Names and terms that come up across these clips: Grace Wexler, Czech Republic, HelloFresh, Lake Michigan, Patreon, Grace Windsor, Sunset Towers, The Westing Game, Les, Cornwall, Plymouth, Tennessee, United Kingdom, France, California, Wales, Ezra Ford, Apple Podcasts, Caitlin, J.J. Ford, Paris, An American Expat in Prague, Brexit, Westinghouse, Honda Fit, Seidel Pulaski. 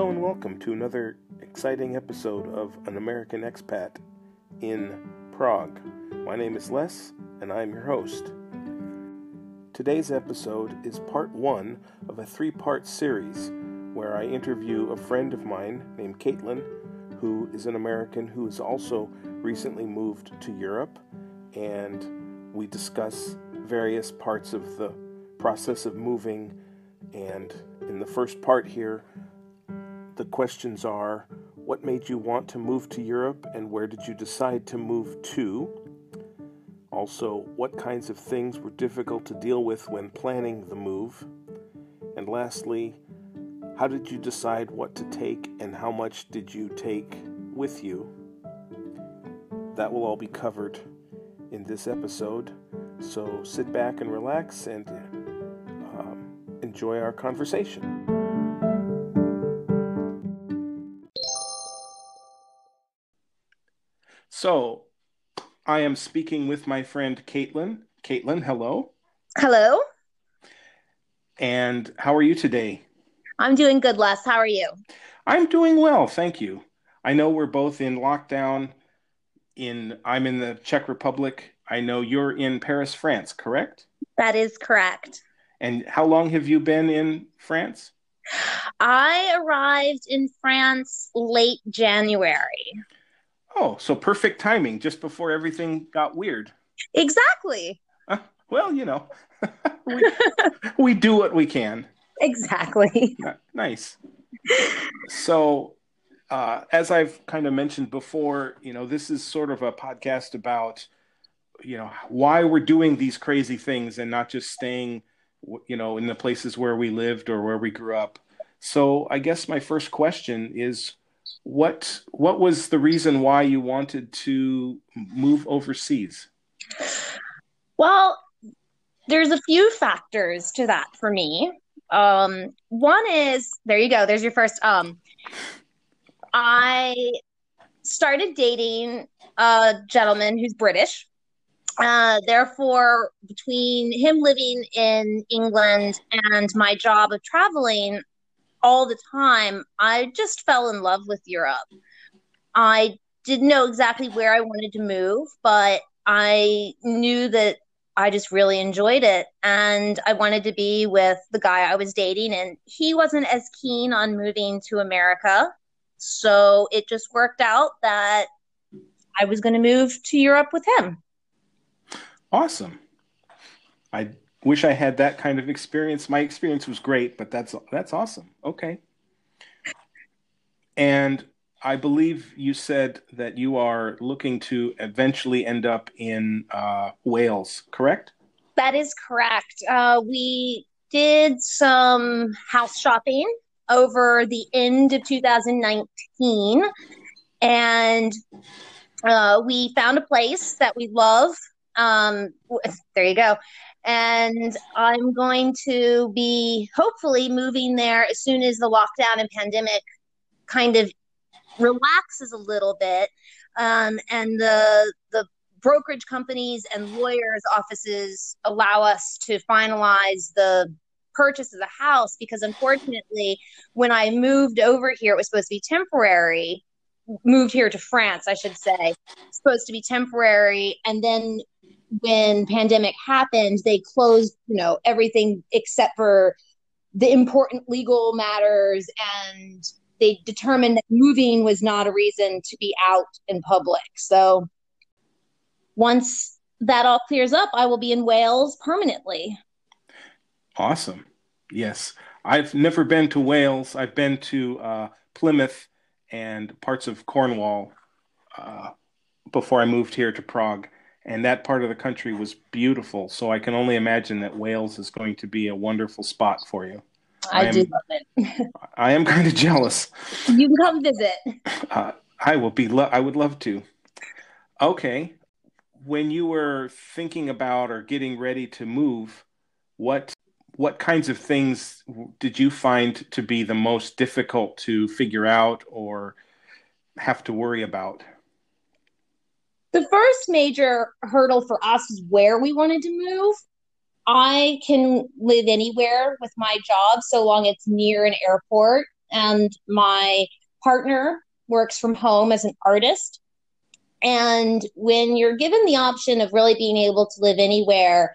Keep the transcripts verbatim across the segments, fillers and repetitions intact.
Hello and welcome to another exciting episode of An American Expat in Prague. My name is Les, and I am your host. Today's episode is part one of a three-part series where I interview a friend of mine named Caitlin, who is an American who has also recently moved to Europe, and we discuss various parts of the process of moving. And in the first part here, the questions are, what made you want to move to Europe and where did you decide to move to? Also, what kinds of things were difficult to deal with when planning the move? And lastly, how did you decide what to take and how much did you take with you? That will all be covered in this episode, so sit back and relax and um, enjoy our conversation. So, I am speaking with my friend Caitlin. Caitlin, hello. Hello. And how are you today? I'm doing good, Les. How are you? I'm doing well, thank you. I know we're both in lockdown. In I'm in the Czech Republic. I know you're in Paris, France, correct? That is correct. And how long have you been in France? I arrived in France late January. Oh, so perfect timing, just before everything got weird. Exactly. Uh, well, you know, we, we do what we can. Exactly. Nice. So, uh, as I've kind of mentioned before, you know, this is sort of a podcast about, you know, why we're doing these crazy things and not just staying, you know, in the places where we lived or where we grew up. So I guess my first question is, What what was the reason why you wanted to move overseas? Well, there's a few factors to that for me. Um, one is, there you go, there's your first. Um, I started dating a gentleman who's British. Uh, therefore, between him living in England and my job of traveling all the time, I just fell in love with Europe. I didn't know exactly where I wanted to move, but I knew that I just really enjoyed it. And I wanted to be with the guy I was dating, and he wasn't as keen on moving to America. So it just worked out that I was going to move to Europe with him. Awesome. I wish I had that kind of experience. My experience was great, but that's that's awesome. Okay. And I believe you said that you are looking to eventually end up in uh, Wales, correct? That is correct. Uh, we did some house shopping over the end of two thousand nineteen, and uh, we found a place that we love. Um, there you go. And I'm going to be hopefully moving there as soon as the lockdown and pandemic kind of relaxes a little bit. Um, and the the brokerage companies and lawyers' offices allow us to finalize the purchase of the house, because unfortunately, when I moved over here, it was supposed to be temporary. Moved here to France, I should say. It's supposed to be temporary. And then when pandemic happened, they closed, you know, everything except for the important legal matters, and they determined that moving was not a reason to be out in public. So once that all clears up, I will be in Wales permanently. Awesome. Yes. I've never been to Wales. I've been to uh, Plymouth and parts of Cornwall uh, before I moved here to Prague. And that part of the country was beautiful. So I can only imagine that Wales is going to be a wonderful spot for you. I, I am, do love it. I am kind of jealous. You can come visit. Uh, I will be. Lo- I would love to. Okay. When you were thinking about or getting ready to move, what what kinds of things did you find to be the most difficult to figure out or have to worry about? The first major hurdle for us is where we wanted to move. I can live anywhere with my job so long it's near an airport. and my partner works from home as an artist. And when you're given the option of really being able to live anywhere,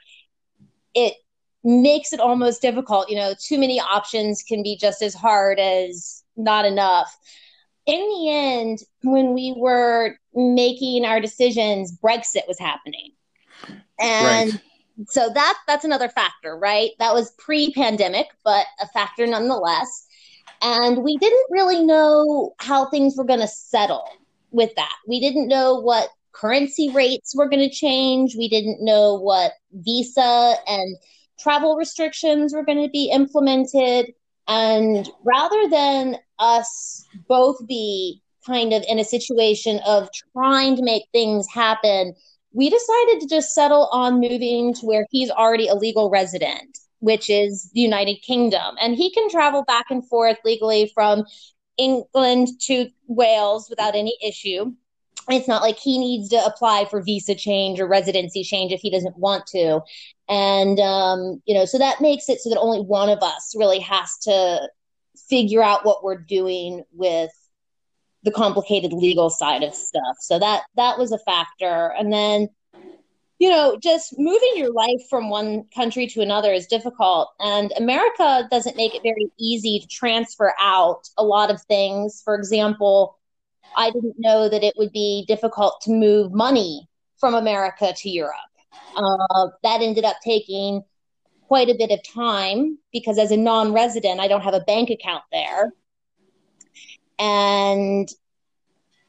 it makes it almost difficult. You know, too many options can be just as hard as not enough. In the end, when we were making our decisions, Brexit was happening. And right. so that that's another factor, right? That was pre-pandemic, but a factor nonetheless. And we didn't really know how things were going to settle with that. We didn't know what currency rates were going to change. We didn't know what visa and travel restrictions were going to be implemented. And rather than us both be kind of in a situation of trying to make things happen, we decided to just settle on moving to where he's already a legal resident, which is the United Kingdom. And he can travel back and forth legally from England to Wales without any issue. It's not like he needs to apply for visa change or residency change if he doesn't want to. And, um, you know, so that makes it so that only one of us really has to figure out what we're doing with the complicated legal side of stuff. So that that was a factor. And then, you know, just moving your life from one country to another is difficult. And America doesn't make it very easy to transfer out a lot of things. For example, I didn't know that it would be difficult to move money from America to Europe. Uh, that ended up taking quite a bit of time because as a non-resident, I don't have a bank account there. And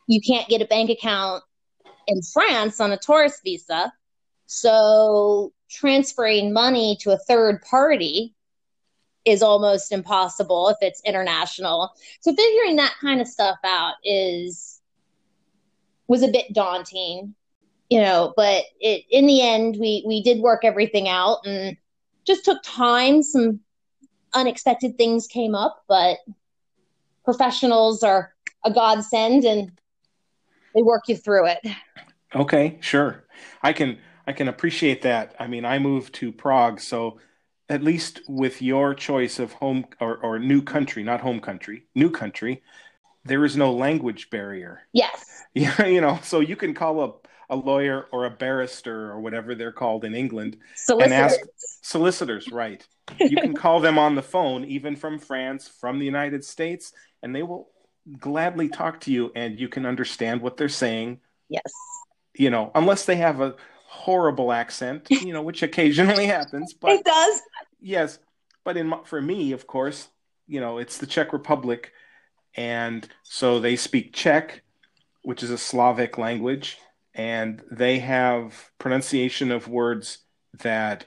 you can't get a bank account in France on a tourist visa. So transferring money to a third party is almost impossible if it's international. So figuring that kind of stuff out is was a bit daunting, you know, but it, in the end, we, we did work everything out and just took time. Some unexpected things came up, but professionals are a godsend and they work you through it. Okay, sure. I can I can appreciate that. I mean, I moved to Prague, so at least with your choice of home or, or new country, not home country, new country, there is no language barrier. Yes. Yeah, you know, so you can call up a lawyer or a barrister or whatever they're called in England. Solicitors. And ask solicitors, right. You can call them on the phone, even from France, from the United States, and they will gladly talk to you and you can understand what they're saying. Yes. You know, unless they have a horrible accent, you know, which occasionally happens. But it does. Yes. But in for me, of course, you know, it's the Czech Republic. And so they speak Czech, which is a Slavic language. And they have pronunciation of words that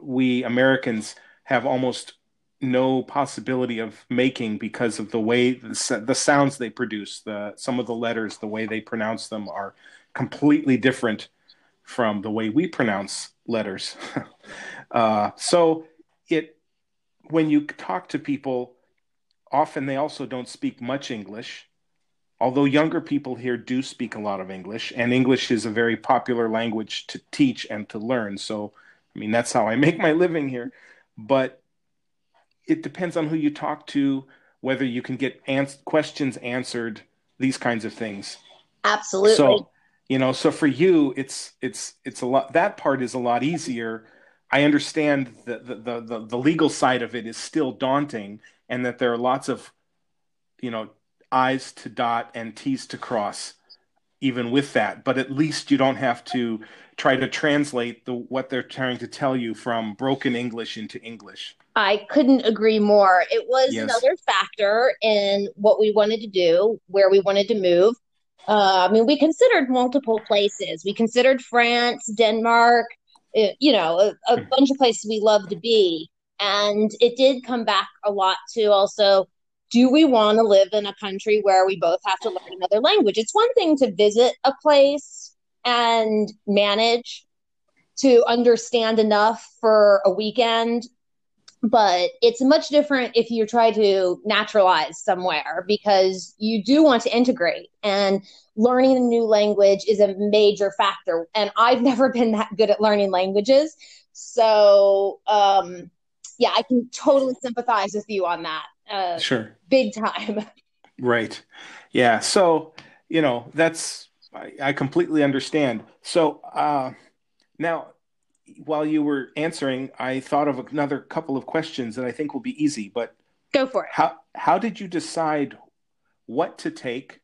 we Americans have almost no possibility of making because of the way the, the sounds they produce. The some of the letters, the way they pronounce them are completely different from the way we pronounce letters. uh, so it when you talk to people, often they also don't speak much English. Although younger people here do speak a lot of English, and English is a very popular language to teach and to learn. So, I mean, that's how I make my living here. But it depends on who you talk to, whether you can get ans- questions answered, these kinds of things. Absolutely. So, you know, so for you, it's it's it's a lot. That part is a lot easier. I understand that the the the, the legal side of it is still daunting, and that there are lots of, you know, I's to dot and T's to cross, even with that. But at least you don't have to try to translate the what they're trying to tell you from broken English into English. I couldn't agree more. It was yes. another factor in what we wanted to do, where we wanted to move. Uh, I mean, we considered multiple places. We considered France, Denmark, it, you know, a, a bunch of places we love to be. And it did come back a lot to also, do we want to live in a country where we both have to learn another language? It's one thing to visit a place and manage to understand enough for a weekend, but it's much different if you try to naturalize somewhere because you do want to integrate, and learning a new language is a major factor. And I've never been that good at learning languages. So, um, yeah, I can totally sympathize with you on that. uh, sure, big time. Right. Yeah. So, you know, that's, I, I completely understand. So uh, now, while you were answering, I thought of another couple of questions that I think will be easy, but go for it. How how did you decide what to take,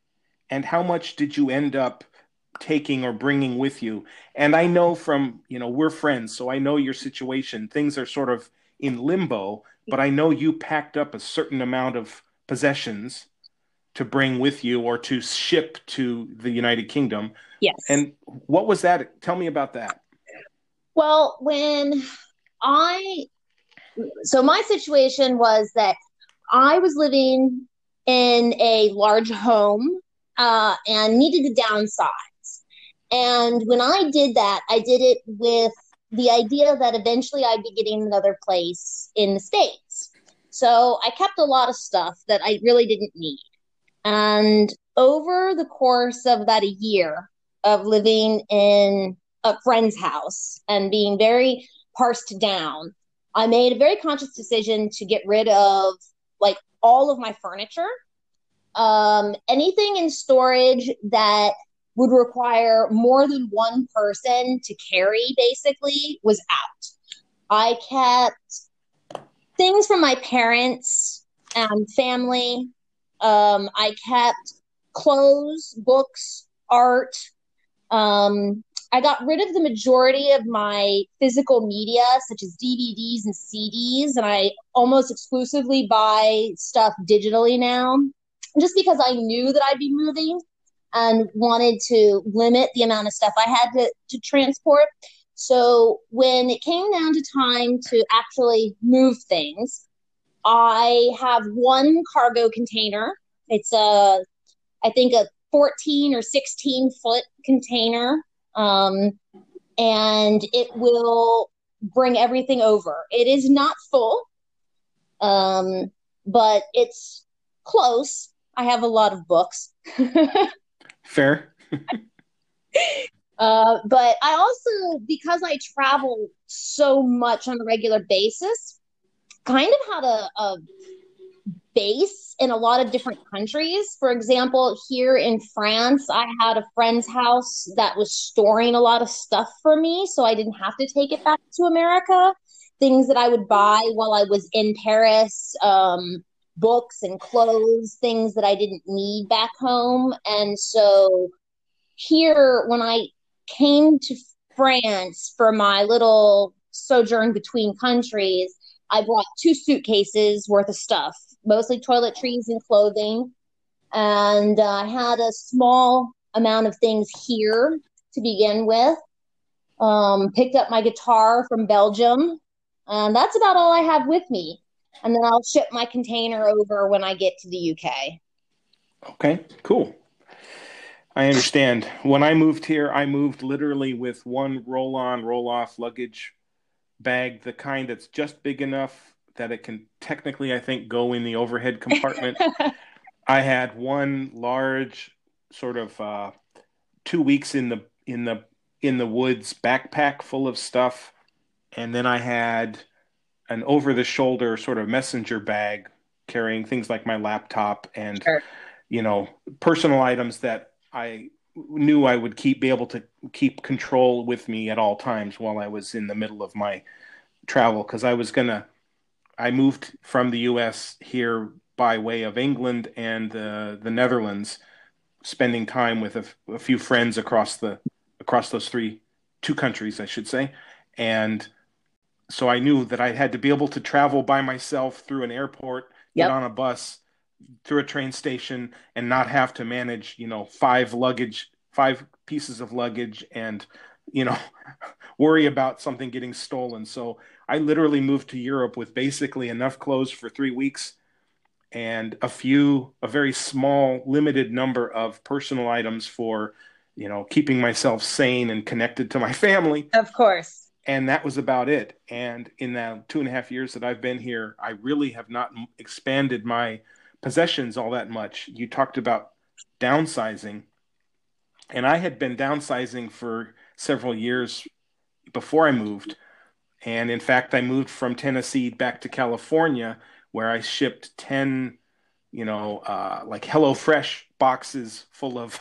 and how much did you end up taking or bringing with you? And I know from, you know, we're friends, so I know your situation. Things are sort of in limbo, but I know you packed up a certain amount of possessions to bring with you or to ship to the United Kingdom. Yes. And what was that? Tell me about that. Well, when I, so my situation was that I was living in a large home uh, and needed to downsize. And when I did that, I did it with the idea that eventually I'd be getting another place in the States. So I kept a lot of stuff that I really didn't need. And over the course of about a year of living in a friend's house and being very parsed down, I made a very conscious decision to get rid of like all of my furniture, um, anything in storage that would require more than one person to carry, basically, was out. I kept things from my parents and family. Um, I kept clothes, books, art. Um, I got rid of the majority of my physical media, such as D V Ds and C Ds, and I almost exclusively buy stuff digitally now, just because I knew that I'd be moving and wanted to limit the amount of stuff I had to, to transport. So when it came down to time to actually move things, I have one cargo container. It's a, I think a fourteen or sixteen foot container. Um, and it will bring everything over. It is not full, um, but it's close. I have a lot of books. Fair. uh, but I also, because I travel so much on a regular basis, kind of had a, a base in a lot of different countries. For example, here in France, I had a friend's house that was storing a lot of stuff for me, so I didn't have to take it back to America. Things that I would buy while I was in Paris, um, books and clothes, things that I didn't need back home. And so here, when I came to France for my little sojourn between countries, I brought two suitcases worth of stuff, mostly toiletries and clothing. And uh, I had a small amount of things here to begin with. Um, picked up my guitar from Belgium. And that's about all I have with me. And then I'll ship my container over when I get to the U K. Okay, cool. I understand. When I moved here, I moved literally with one roll-on, roll-off luggage bag, the kind that's just big enough that it can technically, I think, go in the overhead compartment. I had one large sort of uh, two weeks in the in the in the woods backpack full of stuff, and then I had an over-the-shoulder sort of messenger bag carrying things like my laptop and sure. you know personal items that I knew I would keep be able to keep control with me at all times while I was in the middle of my travel. Cause I was gonna, I moved from the U S here by way of England and the, the Netherlands, spending time with a, a few friends across the, across those three, two countries, I should say. And so I knew that I had to be able to travel by myself through an airport, yep. get on a bus, through a train station, and not have to manage, you know, five luggage, five pieces of luggage and, you know, worry about something getting stolen. So I literally moved to Europe with basically enough clothes for three weeks and a few, a very small, limited number of personal items for, you know, keeping myself sane and connected to my family. Of course. And that was about it. And in the two and a half years that I've been here, I really have not expanded my possessions all that much. You talked about downsizing, and I had been downsizing for several years before I moved. And in fact, I moved from Tennessee back to California where I shipped ten, you know, uh, like HelloFresh boxes full of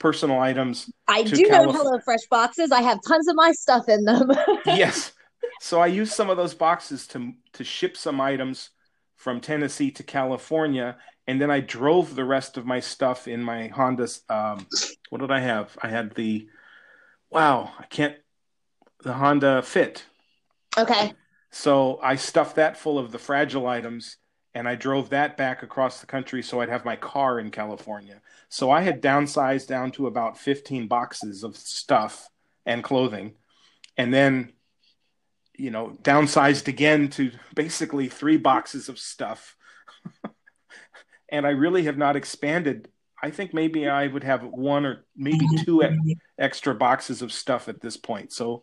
personal items. I do Calif- know HelloFresh boxes. I have tons of my stuff in them. Yes. So I used some of those boxes to to ship some items from Tennessee to California. And then I drove the rest of my stuff in my Honda. Um, what did I have? I had the, wow, I can't, the Honda Fit. Okay. So I stuffed that full of the fragile items and I drove that back across the country so I'd have my car in California. So I had downsized down to about fifteen boxes of stuff and clothing. And then, you know, downsized again to basically three boxes of stuff. And I really have not expanded. I think maybe I would have one or maybe two e- extra boxes of stuff at this point. So,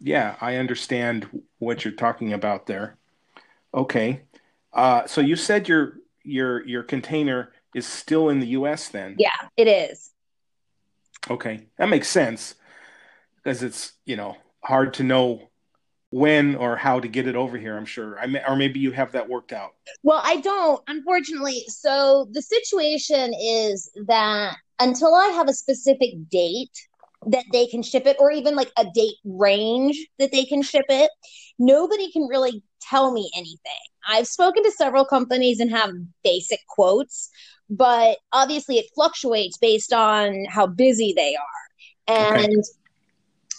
yeah, I understand what you're talking about there. Okay. Uh, so you said your your your container is still in the U S then? Yeah, it is. Okay. That makes sense because it's, you know, hard to know when or how to get it over here, I'm sure. I may, or maybe you have that worked out. Well, I don't, unfortunately. So the situation is that until I have a specific date that they can ship it, or even like a date range that they can ship it, nobody can really tell me anything. I've spoken to several companies and have basic quotes, but obviously it fluctuates based on how busy they are. And okay.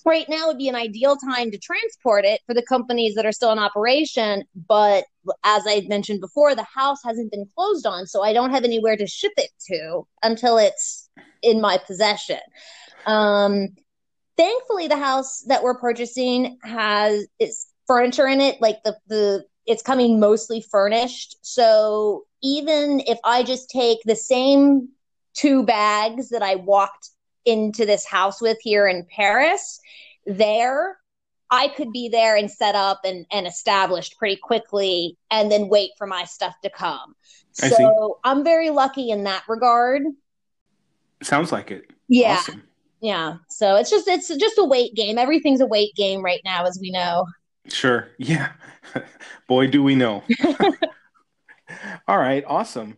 Right now would be an ideal time to transport it for the companies that are still in operation. But as I mentioned before, the house hasn't been closed on, so I don't have anywhere to ship it to until it's in my possession. Um, thankfully, the house that we're purchasing has its furniture in it. Like the, the it's coming mostly furnished. So even if I just take the same two bags that I walked into this house with here in Paris, there, I could be there and set up and, and established pretty quickly and then wait for my stuff to come. I so see. I'm very lucky in that regard. Sounds like it. Yeah. Awesome. Yeah. So it's just, it's just a weight game. Everything's a weight game right now, as we know. Sure. Yeah. Boy, do we know. All right. Awesome.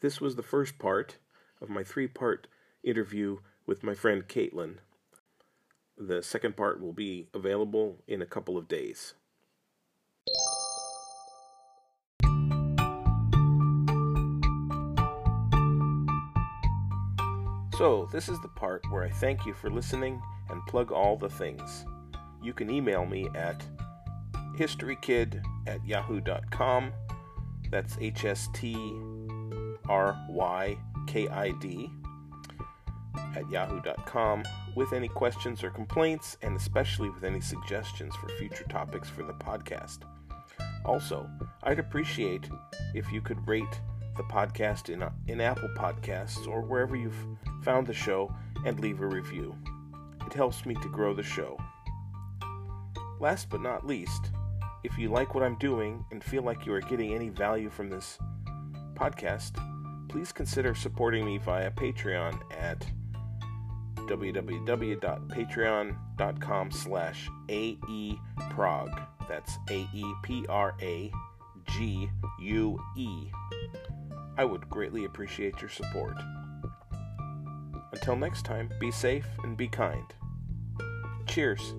This was the first part of my three-part interview with my friend Caitlin. The second part will be available in a couple of days. So, this is the part where I thank you for listening and plug all the things. You can email me at historykid at yahoo dot com. That's H S T R Y K I D at yahoo dot com with any questions or complaints, and especially with any suggestions for future topics for the podcast. Also, I'd appreciate if you could rate the podcast in, in Apple Podcasts or wherever you've found the show and leave a review. It helps me to grow the show. Last but not least, if you like what I'm doing and feel like you are getting any value from this podcast, please consider supporting me via Patreon at w w w dot patreon dot com slash A E Prague. That's A E P R A G U E. I would greatly appreciate your support. Until next time, be safe and be kind. Cheers.